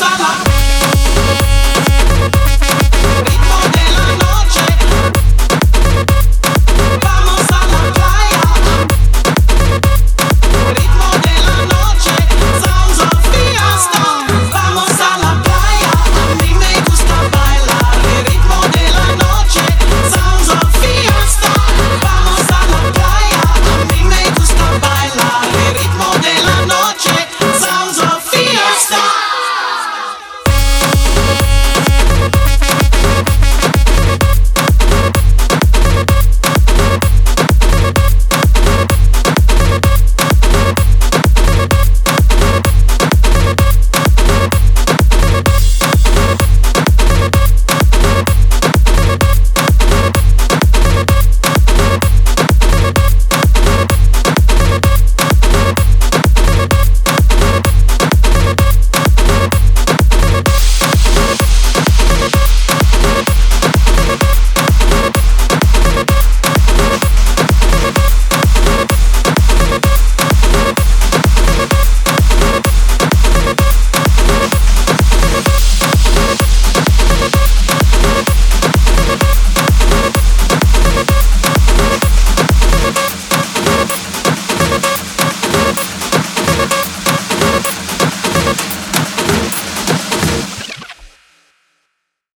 sala.